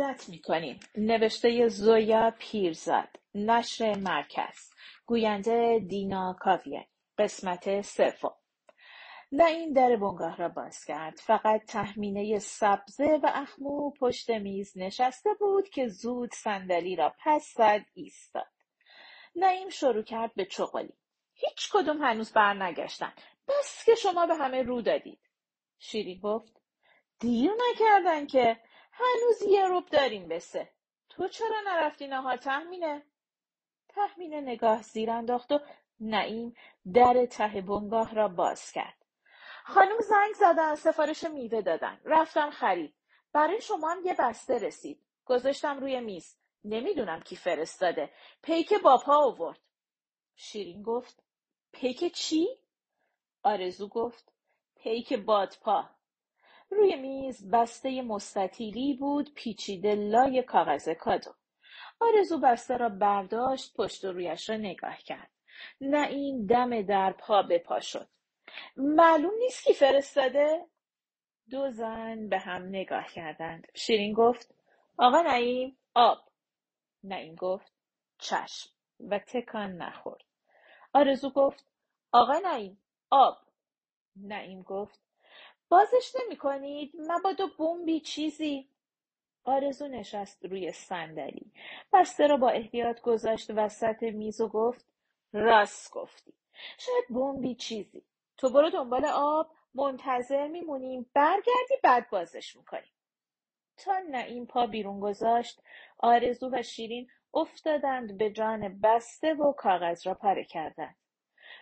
عادت می‌کنیم. نوشته زویا پیرزاد، نشر مرکز. گوینده دینا کاویانی. قسمت 0. نه این در بنگاه را باز کرد، فقط تهمینه سبزه و اخمو پشت میز نشسته بود که زود صندلی را پس زد ایستاد. نعیم شروع کرد به چغالی. هیچ کدوم هنوز بر نگشتن. بس که شما به همه رو دادید. شیرین گفت دیر نکردن که، هنوز یه ربع داریم به سه. تو چرا نرفتی نهار تهمینه؟ تهمینه نگاه زیر انداخت و نعیم در ته بنگاه را باز کرد. خانم زنگ زدن، سفارش میوه دادن، رفتم خرید. برای شما هم یه بسته رسید، گذاشتم روی میز. نمیدونم کی فرستاده. پیک بابا آورد. شیرین گفت پیک چی؟ آرزو گفت پیک بادپا. روی میز بسته مستطیلی بود پیچیده لای کاغذ کادو. آرزو بسته را برداشت، پشت و رویش را نگاه کرد. نعیم دم در پا به پا شد. معلوم نیست کی فرستاده؟ دو زن به هم نگاه کردند. شیرین گفت آقا نعیم آب. نعیم گفت چشم و تکان نخورد. آرزو گفت آقا نعیم آب. نعیم گفت بازش نمی کنید مبادا بمبی چیزی. آرزو نشست روی صندلی، بسته را با احتیاط گذاشت وسط میز و گفت راست گفتی، شاید بمبی چیزی. تو برو دنبال آب، منتظر میمونیم برگردی بعد بازش میکنیم. تا نعیم پا بیرون گذاشت، آرزو و شیرین افتادند به جان بسته و کاغذ را پاره کردند.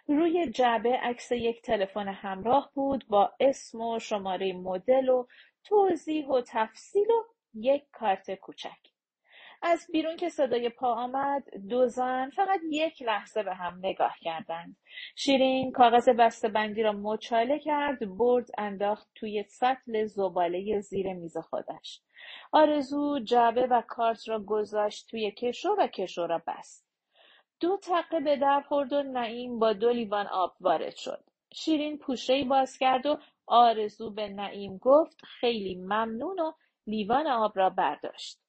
روی جعبه عکس یک تلفن همراه بود با اسم و شماره مدل و توضیح و تفصیل و یک کارت کوچک. از بیرون که صدای پا آمد، دو زن فقط یک لحظه به هم نگاه کردند. شیرین کاغذ بسته‌بندی را مچاله کرد، برد انداخت توی سطل زباله زیر میز خودش. آرزو جعبه و کارت را گذاشت توی کشو و کشو را بست. دو تقه به در خورد و نعیم با 2 لیوان آب وارد شد. شیرین پوشه‌ای باز کرد و آرزو به نعیم گفت خیلی ممنون و لیوان آب را برداشت.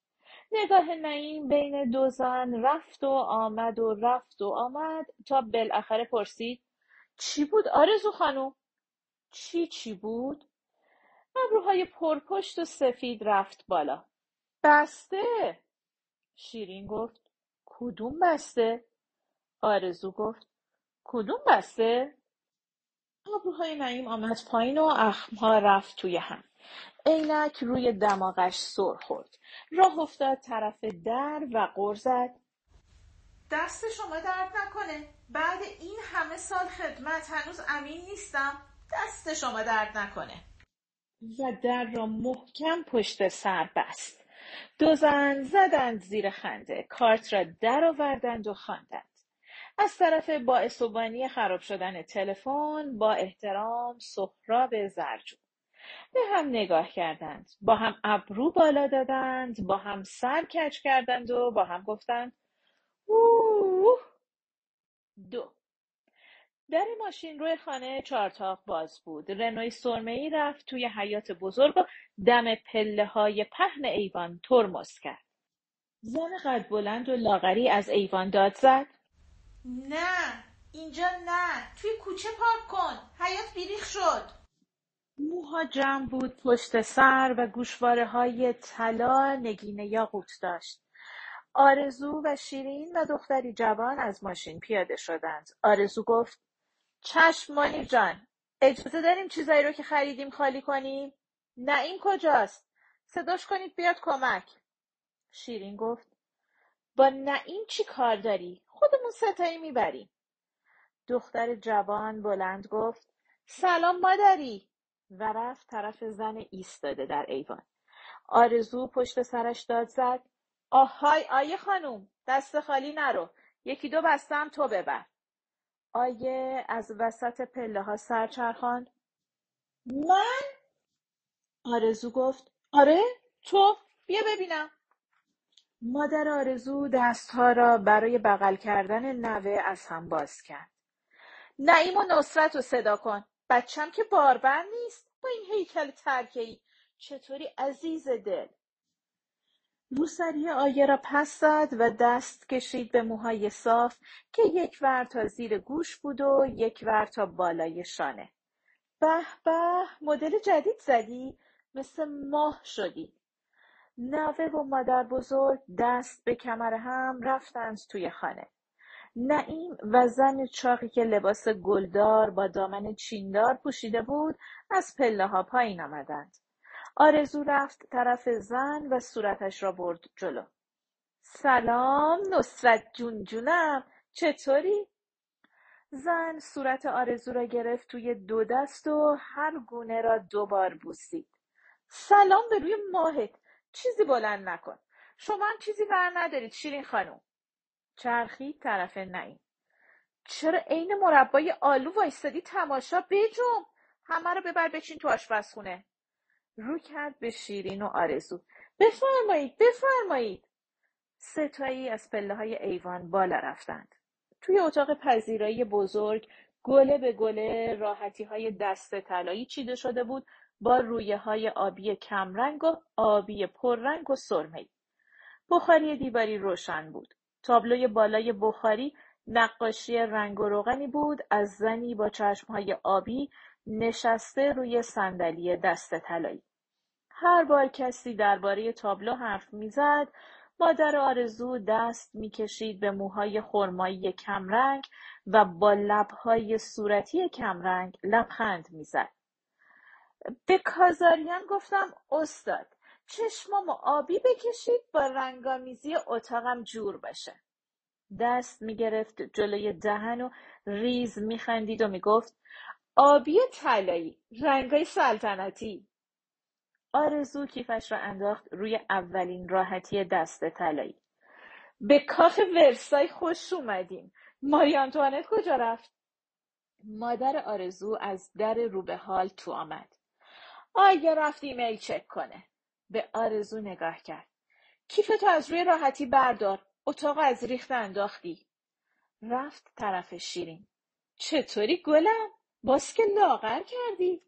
نگاه نعیم بین دو زن رفت و آمد و رفت و آمد تا بالاخره پرسید چی بود آرزو خانوم؟ چی بود؟ ابروهای پرپشت و سفید رفت بالا. بسته. شیرین گفت کدوم بسته؟ آرزو گفت کدوم بسته؟ ابروهای نعیم آمد پایین و اخمها رفت توی هم. عینک روی دماغش سر خورد. راه افتاد طرف در و غر زد دست شما درد نکنه، بعد این همه سال خدمت هنوز امین نیستم. دست شما درد نکنه. و در را محکم پشت سر بست. دو زن زدند زیر خنده، کارت را در آوردند و خواندند. از طرف باعثوبانی خراب شدن تلفن، با احترام سهراب زرجو. به هم نگاه کردند، با هم ابرو بالا دادند، با هم سر کج کردند و با هم گفتند اوه. 2 در ماشین روی خانه 4 تاق باز بود. رنوی سرمه‌ای رفت توی حیاط بزرگ و دم پله‌های پهن ایوان ترمز کرد. زن قد بلند و لاغری از ایوان داد زد نه اینجا نه، توی کوچه پارک کن، حیاط بیریخ شد. موها جمع بود پشت سر و گوشواره های طلا نگینه یاقوت داشت. آرزو و شیرین و دختری جوان از ماشین پیاده شدند. آرزو گفت چشم مانی جان، اجازه داریم چیزایی رو که خریدیم خالی کنیم؟ نعیم کجاست؟ صداش کنید بیاد کمک. شیرین گفت با نعیم چی کار داری؟ خودمون 3 تایی میبریم. دختر جوان بلند گفت سلام مادری و رفت طرف زن ایستاده در ایوان. آرزو پشت سرش داد زد آهای آیه خانوم، دست خالی نرو، 1-2 بستم تو ببر. آیه از وسط پله ها سرچرخان من؟ آرزو گفت آره تو، بیا ببینم. مادر آرزو دستها را برای بغل کردن نوه از هم باز کرد. نعیم و نصرت رو صدا کن، بچم که باربر نیست با این هیکل ترکه‌ای. چطوری عزیز دل؟ موسری آیه را پس زد و دست کشید به موهای صاف که یک ور تا زیر گوش بود و یک ور تا بالای شانه. به به، مدل جدید زدی؟ مثل ماه شدی. نوه و مادر بزرگ دست به کمر هم رفتند توی خانه. نعیم و زن چاقی که لباس گلدار با دامن چیندار پوشیده بود از پله ها پایین آمدند. آرزو رفت طرف زن و صورتش را برد جلو. سلام نصرت جون جونم، چطوری؟ زن صورت آرزو را گرفت توی دو دست و هر گونه را دوبار بوسید. سلام به روی ماهت، چیزی بلند نکن. شما هم چیزی بر ندارید شیرین خانوم. چرخید طرف نعیم. چرا عین مربای آلو وایستادی تماشا؟ بجم، همه رو ببر بچین تو آشپزخونه. رو کرد به شیرین و آرزو. بفرمایید بفرمایید. ستایی از پله‌های ایوان بالا رفتند. توی اتاق پذیرایی بزرگ گله به گله راحتی‌های دست طلایی چیده شده بود با رویه‌های آبی کمرنگ و آبی پررنگ و سرمه‌ای. بخاری دیواری روشن بود. تابلوی بالای بخاری نقاشی رنگ و روغنی بود از زنی با چشم‌های آبی نشسته روی صندلی دست طلایی. هر بار کسی درباره تابلو حرف می‌زد، مادر آرزو دست می‌کشید به موهای خرمایی کمرنگ و با لب‌های صورتی کمرنگ لبخند می‌زد. به کازاریان گفتم استاد، چشمامو آبی بکشید با رنگامیزی اتاقم جور بشه. دست می‌گرفت جلوی دهن و ریز می‌خندید و می‌گفت آبی طلایی، رنگای سلطنتی. آرزو کیفش را انداخت روی اولین راحتی دست طلایی. به کاخ ورسای خوش اومدیم. ماری آنتوانت کجا رفت؟ مادر آرزو از در روبه حال تو آمد. آیا رفت ایمیل چک کنه. به آرزو نگاه کرد. کیفتو از روی راحتی بردار، اتاق از ریخت انداختی. رفت طرف شیرین. چطوری گلم؟ باز که لاغر کردی؟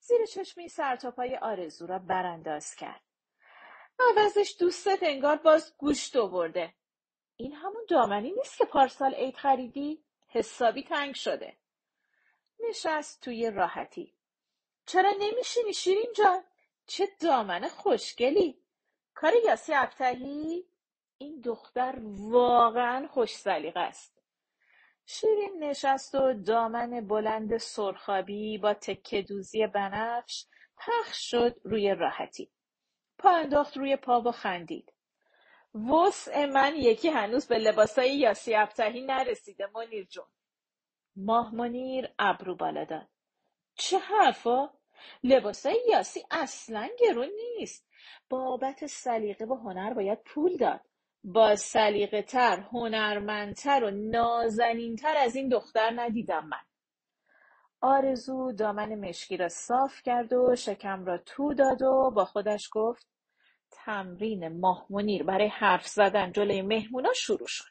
زیر چشمی سر تا پای آرزو را برانداز کرد. عوضش دوستت انگار باز گوشت آورده. این همون دامنی نیست که پارسال عید خریدی؟ حسابی تنگ شده. نشست توی راحتی. چرا نمیشینی شیرین جان؟ چه دامن خوشگلی. کار یاسی ابتهی؟ این دختر واقعا خوش سلیقه است. شیرین نشست و دامن بلند سرخابی با تکه دوزی بنفش پخش شد روی راحتی. پا انداخت روی پا و خندید. وسع من یکی هنوز به لباسای یاسی ابتهی نرسیده منیر جون. ماه منیر ابرو بالا داد. چه حرفا؟ لباسای یاسی اصلا گرون نیست. بابت سلیقه و هنر باید پول داد. با سلیقه تر، هنرمندتر و نازنین تر از این دختر ندیدم من. آرزو دامن مشکی را صاف کرد و شکم را تو داد و با خودش گفت تمرین ماه منیر برای حرف زدن جلوی مهمونا شروع شد.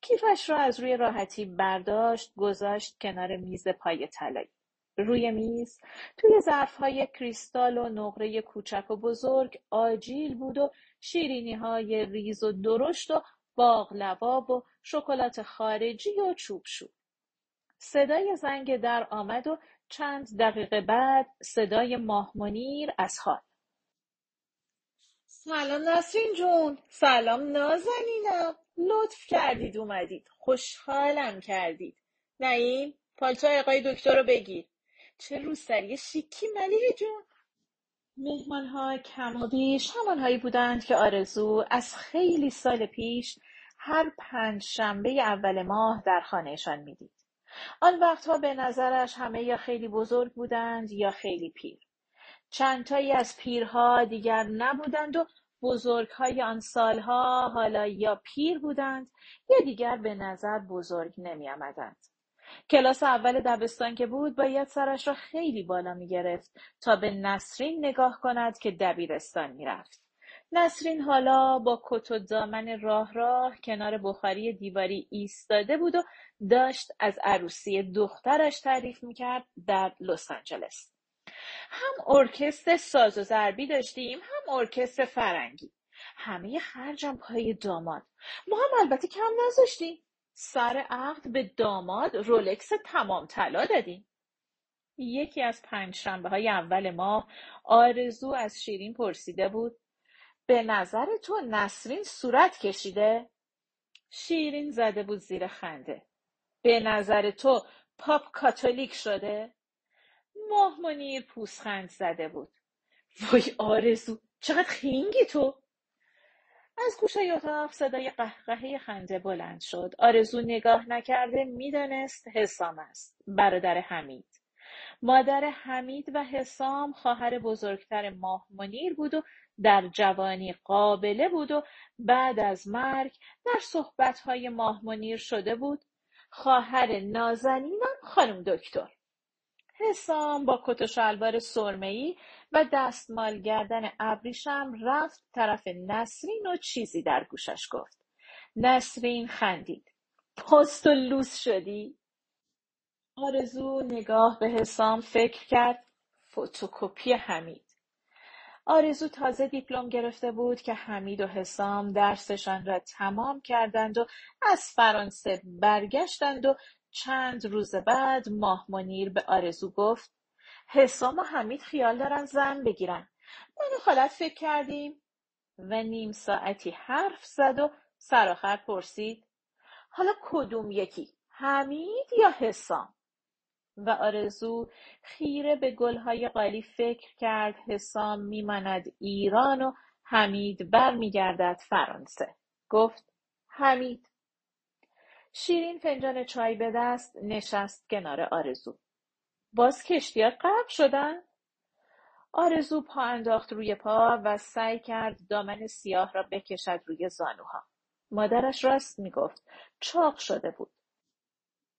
کیفش را از روی راحتی برداشت، گذاشت کنار میز پای طلایی. روی میز توی ظرف‌های کریستال و نقره کوچک و بزرگ آجیل بود و شیرینی‌های ریز و درشت و باقلوا و شکلات خارجی و چوبشو. صدای زنگ در آمد و چند دقیقه بعد صدای ماه منیر از حال. سلام نسرین جون. سلام نازنینم. لطف کردید اومدید. خوشحالم کردید. نعیم پالتوی آقای دکتر رو بگیر. چه روسری شیکی ملیه جون. مهمان‌ها کم و بیش همان‌هایی بودند که آرزو از خیلی سال پیش هر پنجشنبه اول ماه در خانه‌شان می‌دید. آن وقتها به نظرش همه یا خیلی بزرگ بودند یا خیلی پیر. چندتایی از پیرها دیگر نبودند و بزرگ‌های آن سالها حالا یا پیر بودند یا دیگر به نظر بزرگ نمی‌آمدند. کلاس اول دبستان که بود باید سرش را خیلی بالا می گرفت تا به نسرین نگاه کند که دبیرستان می رفت. نسرین حالا با کت و دامن راه کنار بخاری دیواری ایستاده بود و داشت از عروسی دخترش تعریف می کرد در لس آنجلس. هم ارکستر ساز و ضربی داشتیم، هم ارکستر فرنگی. همه خرجم پای داماد. ما هم البته کم نذاشتیم. سر عقد به داماد رولکس تمام طلا دادیم. یکی از 5 شنبه‌های اول ماه آرزو از شیرین پرسیده بود: به نظر تو نسرین صورت کشیده؟ شیرین زده بود زیر خنده: به نظر تو پاپ کاتولیک شده؟ ماه منیر پوزخند زده بود: وای آرزو چقدر خینگی تو! از گوشه اتاق صدای قهقهه خنده بلند شد. آرزو نگاه نکرده میدانست حسام است، برادر حمید. مادر حمید و حسام خواهر بزرگتر ماه منیر بود و در جوانی قابله بود و بعد از مرگ در صحبت‌های ماه منیر شده بود خواهر نازنینم خانم دکتر. حسام با کت و شلوار سرمه‌ای و دستمال گردن ابریشم رفت طرف نسرین و چیزی در گوشش گفت. نسرین خندید: پست و لوس شدی؟ آرزو نگاه به حسام فکر کرد: فتوکپی حمید. آرزو تازه دیپلم گرفته بود که حمید و حسام درسشان را تمام کردند و از فرانسه برگشتند و چند روز بعد ماه منیر به آرزو گفت: حسام و حمید خیال دارن زن بگیرن. من و خالت فکر کردیم و نیم ساعتی حرف زد و سرآخر پرسید: حالا کدوم یکی، حمید یا حسام؟ و آرزو خیره به گلهای قالی فکر کرد: حسام میماند ایران و حمید برمیگردد فرانسه. گفت: حمید. شیرین فنجان چای به دست نشست کنار آرزو. باز کشتی‌ها غرق شدن؟ آرزو پا انداخت روی پا و سعی کرد دامن سیاه را بکشد روی زانوها. مادرش راست میگفت، چاق شده بود.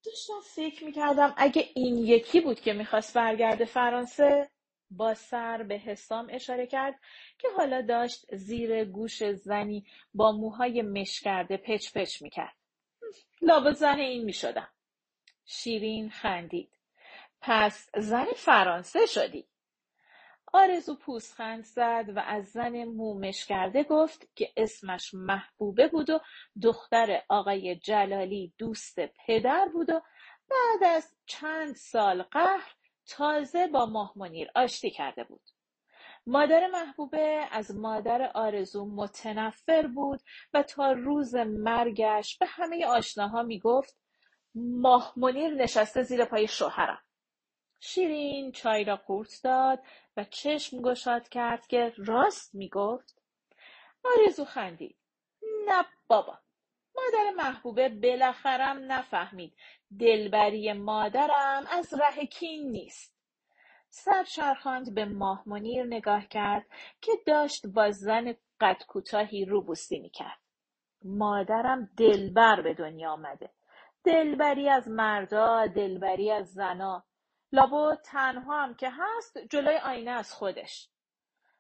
داشتم فکر میکردم اگه این یکی بود که میخواست برگرده فرانسه. با سر به حسام اشاره کرد که حالا داشت زیر گوش زنی با موهای مش کرده پچ پچ میکرد. لابد زن این میشدم. شیرین خندید: پس زن فرانسه شدی؟ آرزو پوزخند زد و از زن مومش کرده گفت که اسمش محبوبه بود و دختر آقای جلالی دوست پدر بود و بعد از چند سال قهر تازه با ماه منیر آشتی کرده بود. مادر محبوبه از مادر آرزو متنفر بود و تا روز مرگش به همه آشناها میگفت: ماه منیر نشسته زیر پای شوهرم. شیرین چای را قورت داد و چشم گشاد کرد که راست میگفت. آرزو خندید: نه بابا، مادر محبوبه بالاخرم نفهمید دلبری مادرم از ره کین نیست. سر چرخاند به ماه منیر نگاه کرد که داشت با زن قد کوتاهی روبوسی میکرد. مادرم دلبر به دنیا آمده، دلبری از مردا، دلبری از زنا. لابد تنها هم که هست جلوی آینه از خودش.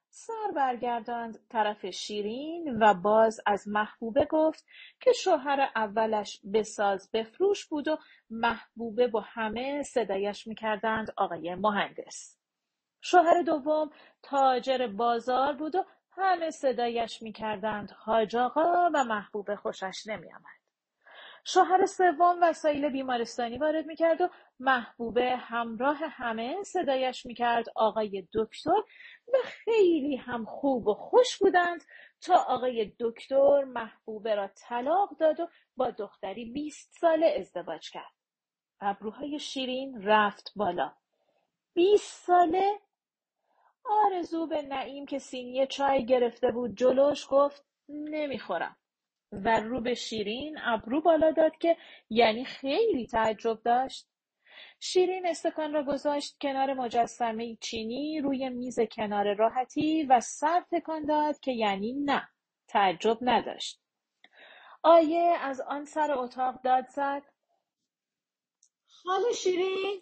سر برگرداند طرف شیرین و باز از محبوبه گفت که شوهر اولش بساز بفروش بود و محبوبه با همه صدایش میکردند آقای مهندس. شوهر دوم تاجر بازار بود و همه صدایش میکردند حاج آقا و محبوبه خوشش نمی‌آمد. شوهر سوم وسایل بیمارستانی وارد میکرد و محبوبه همراه همه صدایش میکرد آقای دکتر و خیلی هم خوب و خوش بودند تا آقای دکتر محبوبه را طلاق داد و با دختری 20 ساله ازدواج کرد. ابروهای شیرین رفت بالا. 20 ساله؟ آرزو به نعیم که سینی چای گرفته بود جلوش گفت: نمیخورم. و رو به شیرین ابرو بالا داد که یعنی خیلی تعجب داشت. شیرین استکان را گذاشت کنار مجسمه چینی روی میز کنار راحتی و سر تکان داد که یعنی نه، تعجب نداشت. آیه از آن سر اتاق داد زد: خاله شیرین!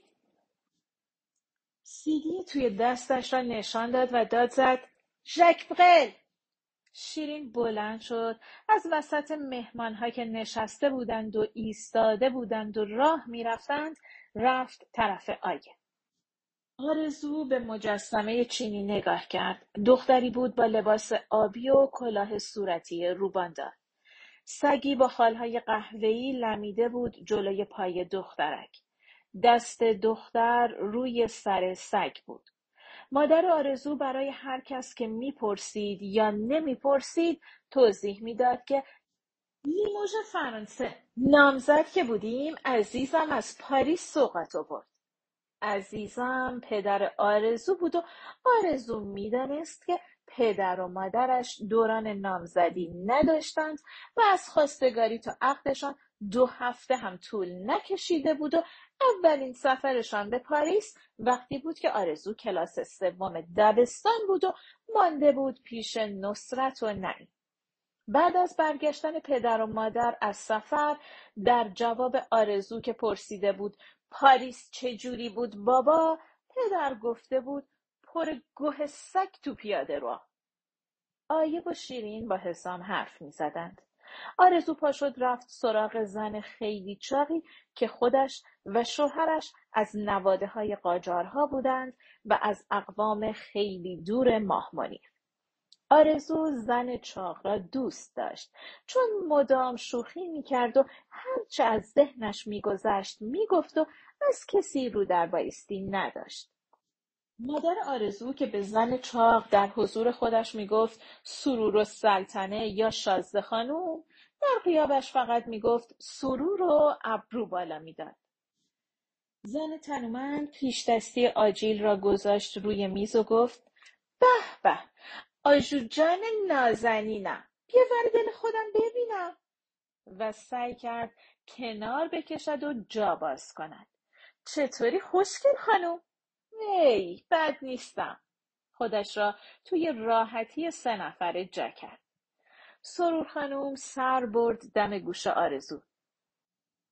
سیدی توی دستش را نشان داد و داد زد: ژاک برل! شیرین بلند شد، از وسط مهمان‌ها که نشسته بودند و ایستاده بودند و راه می‌رفتند، رفت طرف آیه. آرزو به مجسمه چینی نگاه کرد. دختری بود با لباس آبی و کلاه صورتی روباندار. سگی با خالهای قهوه‌ای لمیده بود جلوی پای دخترک. دست دختر روی سر سگ بود. مادر آرزو برای هر کس که میپرسید یا نمیپرسید توضیح میداد که لیموژ فرانسه نامزد که بودیم عزیزم از پاریس سوغات آورد. عزیزم پدر آرزو بود و آرزو میدانست که پدر و مادرش دوران نامزدی نداشتند و از خواستگاری تا عقدشان 2 هفته هم طول نکشیده بود و اولین سفرشان به پاریس وقتی بود که آرزو کلاس 3 دبستان بود و مانده بود پیش نصرت و نعیم. بعد از برگشتن پدر و مادر از سفر در جواب آرزو که پرسیده بود پاریس چجوری بود بابا؟ پدر گفته بود پر گوه سگ تو پیاده رو. آیه و شیرین با حسام حرف می زدند. آرزو پا شد رفت سراغ زن خیلی چاقی که خودش و شوهرش از نواده های قاجارها بودند و از اقوام خیلی دور ماهمانی. آرزو زن چاق را دوست داشت چون مدام شوخی می‌کرد و هرچه از ذهنش می‌گذشت می‌گفت و از کسی رو در بایستی نداشت. مادر آرزو که به زن چاق در حضور خودش می‌گفت سرور و سلطنه یا شازده خانوم، در غیابش فقط می‌گفت سرور و ابرو بالا می‌داد. زن تنومند پیش دستی آجیل را گذاشت روی میز و گفت به به آجو جان نازنینم، بیا ور دل خودم ببینم، و سعی کرد کنار بکشد و جا باز کند. چطوری خوشگل خانم؟ ای بد نیستم. خودش را توی راحتی 3 جا کرد. سرور خانم سر برد دم گوش آرزو.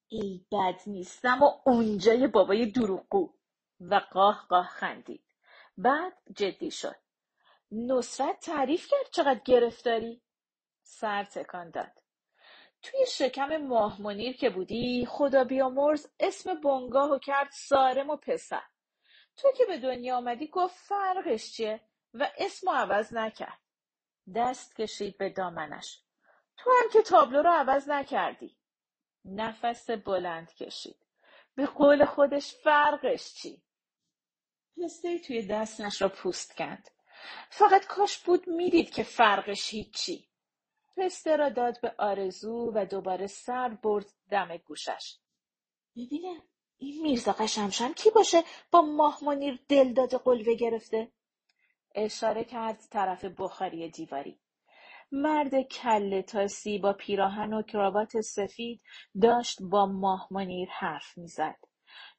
ای بد نیستم و اونجای بابای دروغگو، و قاه قاه خندید. بعد جدی شد. نصرت تعریف کرد چقدر گرفتاری؟ سر تکان داد. توی شکم ماه منیر که بودی خدا بیامرز اسم بنگاهو کرد سارم و پسر. تو که به دنیا آمدی گفت فرقش چیه و اسمو عوض نکرد. دست کشید به دامنش. تو هم که تابلو رو عوض نکردی. نفس بلند کشید. به قول خودش فرقش چی؟ پسته توی دستش را پوست کند. فقط کاش بود میدید که فرقش هیچی. پسته را داد به آرزو و دوباره سر برد دم گوشش. ببینه این میرزا قشمشم کی باشه با ماه منیر دل داده قلوه گرفته؟ اشاره کرد طرف بخاری دیواری. مرد کله تاسی با پیراهن و کراوات سفید داشت با ماه منیر حرف میزد.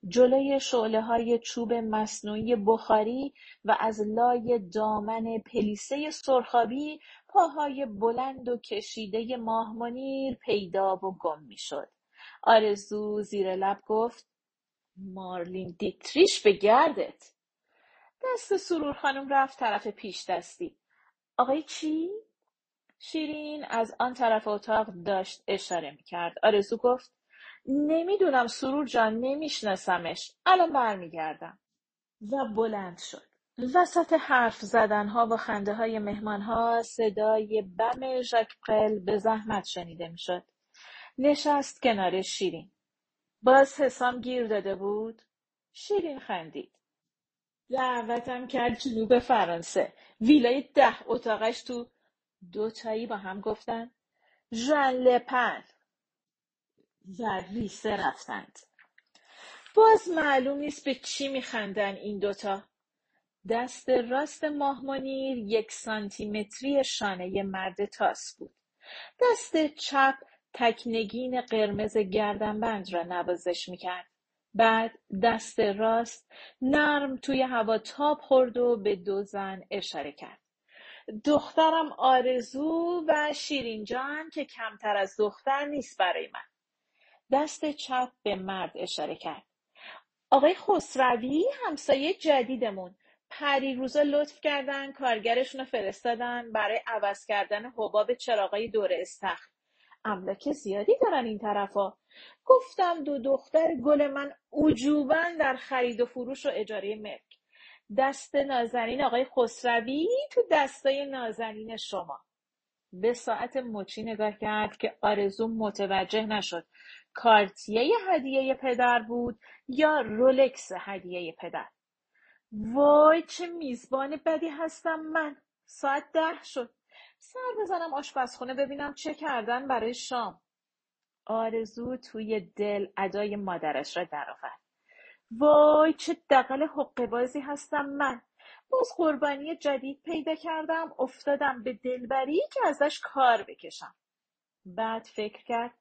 جلوی شعله‌های چوب مصنوعی بخاری و از لای دامن پلیسه سرخابی پاهای بلند و کشیده ماهمنیر پیدا و گم می‌شد. آرزو زیر لب گفت مارلین دیتریش به گردت. دست سرور خانم رفت طرف پیش دستی. آقای چی؟ شیرین از آن طرف اتاق داشت اشاره می‌کرد. آرزو گفت نمیدونم سرور جان، نمیشناسمش، الان برمیگردم، و بلند شد. وسط حرف زدنها و خنده های مهمانها صدای بم ژاک برل به زحمت شنیده میشد. نشست کنار شیرین. باز حسام گیر داده بود. شیرین خندید. دعوتم کرد جنوب فرانسه، ویلای 10 تو. دوتایی با هم گفتن ژان لپن و ریسه رفتند. باز معلوم نیست به چی میخندن این دوتا. دست راست ماه منیر 1 سانتیمتری شانه مرد تاس بود. دست چپ تکنگین قرمز گردنبند را نوازش میکرد. بعد دست راست نرم توی هوا تاب خورد و به 2 اشاره کرد. دخترم آرزو و شیرین جان که کمتر از دختر نیست برای من. دست چپ به مرد اشاره کرد. آقای خسروی همسایه جدیدمون، پری روزا لطف کردن کارگرشون رو فرستادن برای عوض کردن حباب چراغای دور استخر. املاک زیادی دارن این طرفا. گفتم 2 دختر گل من عجوباً در خرید و فروش و اجاره ملک. دست نازنین آقای خسروی تو دستای نازنین شما. به ساعت مچی نگاه کرد که آرزو متوجه نشد کارتیه هدیه پدر بود یا رولکس هدیه پدر. وای چه میزبان بدی هستم من. ساعت 10 شد. سر بزنم آشپزخونه ببینم چه کردن برای شام. آرزو توی دل ادای مادرش را درآورد. وای چه دغل حقه‌بازی هستم من. باز قربانی جدید پیدا کردم، افتادم به دلبری که ازش کار بکشم. بعد فکر کرد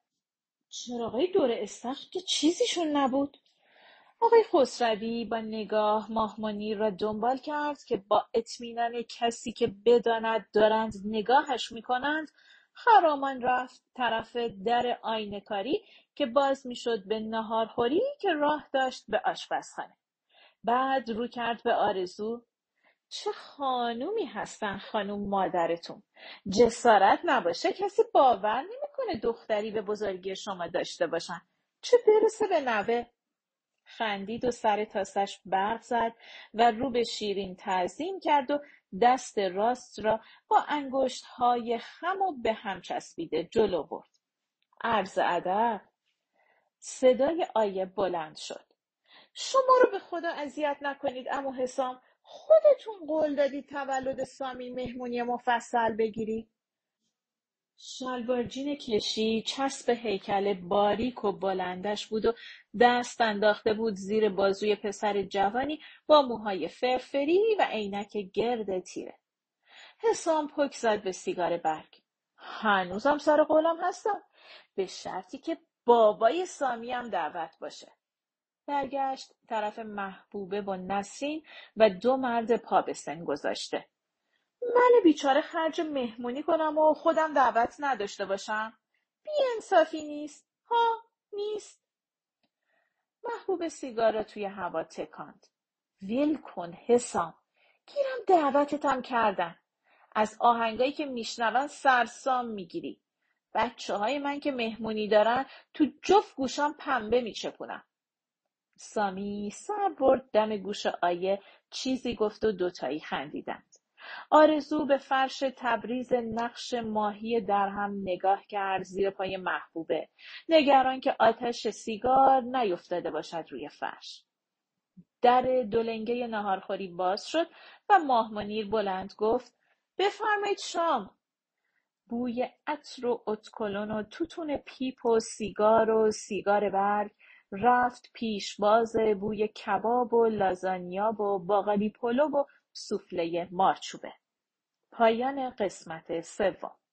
چراغای دور استخر که چیزیشون نبود. آقای خسروی با نگاه ماهمانی را دنبال کرد که با اطمینان کسی که بداند دارند نگاهش میکنند خرامان رفت طرف در آینه کاری که باز میشد به ناهارخوری که راه داشت به آشپزخانه. بعد رو کرد به آرزو. چه خانومی هستن خانوم مادرتون. جسارت نباشه کسی باور نمیکنه دختری به بزرگی شما داشته باشن. چه برسه به نوه. خندید و سر تاسش برق زد و رو به شیرین تعظیم کرد و دست راست را با انگشت‌های خم و به هم چسبیده جلو برد. عرض ادب. صدای آیه بلند شد. شما رو به خدا اذیت نکنید عمو حسام. خودتون قول دادید تولد سامی مهمونی مفصل بگیری. شلوار جین کشی چسب هیکل باریک و بلندش بود و دست انداخته بود زیر بازوی پسر جوانی با موهای فرفری و عینک گرد تیره. حسام پک زد به سیگار برگ. هنوزم سر قولم هستم به شرطی که بابای سامی هم دعوت باشه. برگشت طرف محبوبه با نسیم و دو مرد پا به سن گذاشته. من بیچاره خرج مهمونی کنم و خودم دعوت نداشته باشم. بی انصافی نیست. ها نیست. محبوب سیگار را توی هوا تکاند. ویل کن حسام. گیرم دعوتتم کردن. از آهنگایی که میشنون سرسام میگیری. بچه های من که مهمونی دارن تو جفت گوشام پنبه میچپونن. سامی سر برد دم گوش آیه چیزی گفت و دوتایی خندیدند. آرزو به فرش تبریز نقش ماهی در هم نگاه کرد زیر پای محبوبه، نگران که آتش سیگار نیفتاده باشد روی فرش. در دولنگه ناهارخوری باز شد و ماهمنیر بلند گفت بفرمایید شام. بوی عطر و اتکلون و توتون پیپ و سیگار برگ رفت پیش باز بوی کباب و لازانیا و باقالی پلو و سوفله مارچوبه. پایان قسمت سوم.